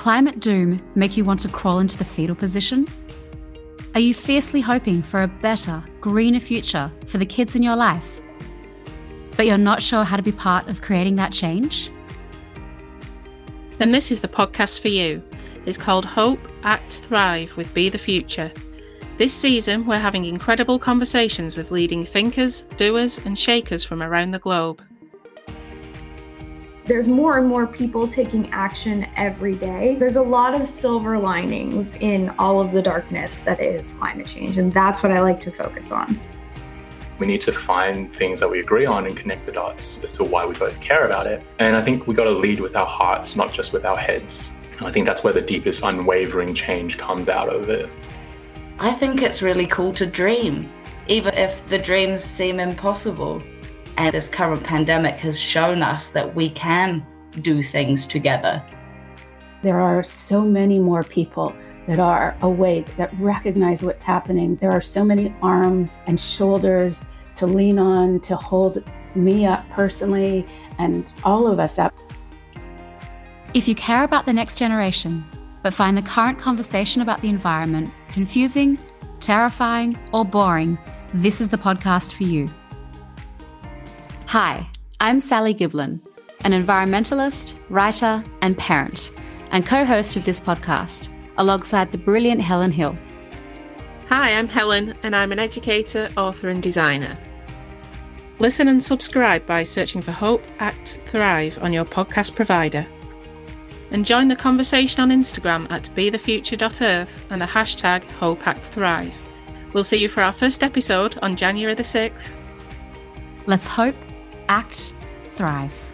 climate doom make you want to crawl into the fetal position? Are you fiercely hoping for a better, greener future for the kids in your life, but you're not sure how to be part of creating that change? Then this is the podcast for you. It's called Hope, Act, Thrive with Be The Future. This season, we're having incredible conversations with leading thinkers, doers, and shakers from around the globe. There's more and more people taking action every day. There's a lot of silver linings in all of the darkness that is climate change, and that's what I like to focus on. We need to find things that we agree on and connect the dots as to why we both care about it. And I think we got to lead with our hearts, not just with our heads. And I think that's where the deepest unwavering change comes out of it. I think it's really cool to dream, even if the dreams seem impossible. And this current pandemic has shown us that we can do things together. There are so many more people that are awake, that recognize what's happening. There are so many arms and shoulders to lean on, to hold me up personally and all of us up. If you care about the next generation, but find the current conversation about the environment confusing, terrifying, or boring, this is the podcast for you. Hi, I'm Sally Giblin, an environmentalist, writer, and parent, and co-host of this podcast, alongside the brilliant Helen Hill. Hi, I'm Helen, and I'm an educator, author, and designer. Listen and subscribe by searching for Hope, Act, Thrive on your podcast provider. And join the conversation on Instagram at bethefuture.earth and the hashtag Hope, Act, Thrive. We'll see you for our first episode on January the 6th. Let's hope, act, thrive.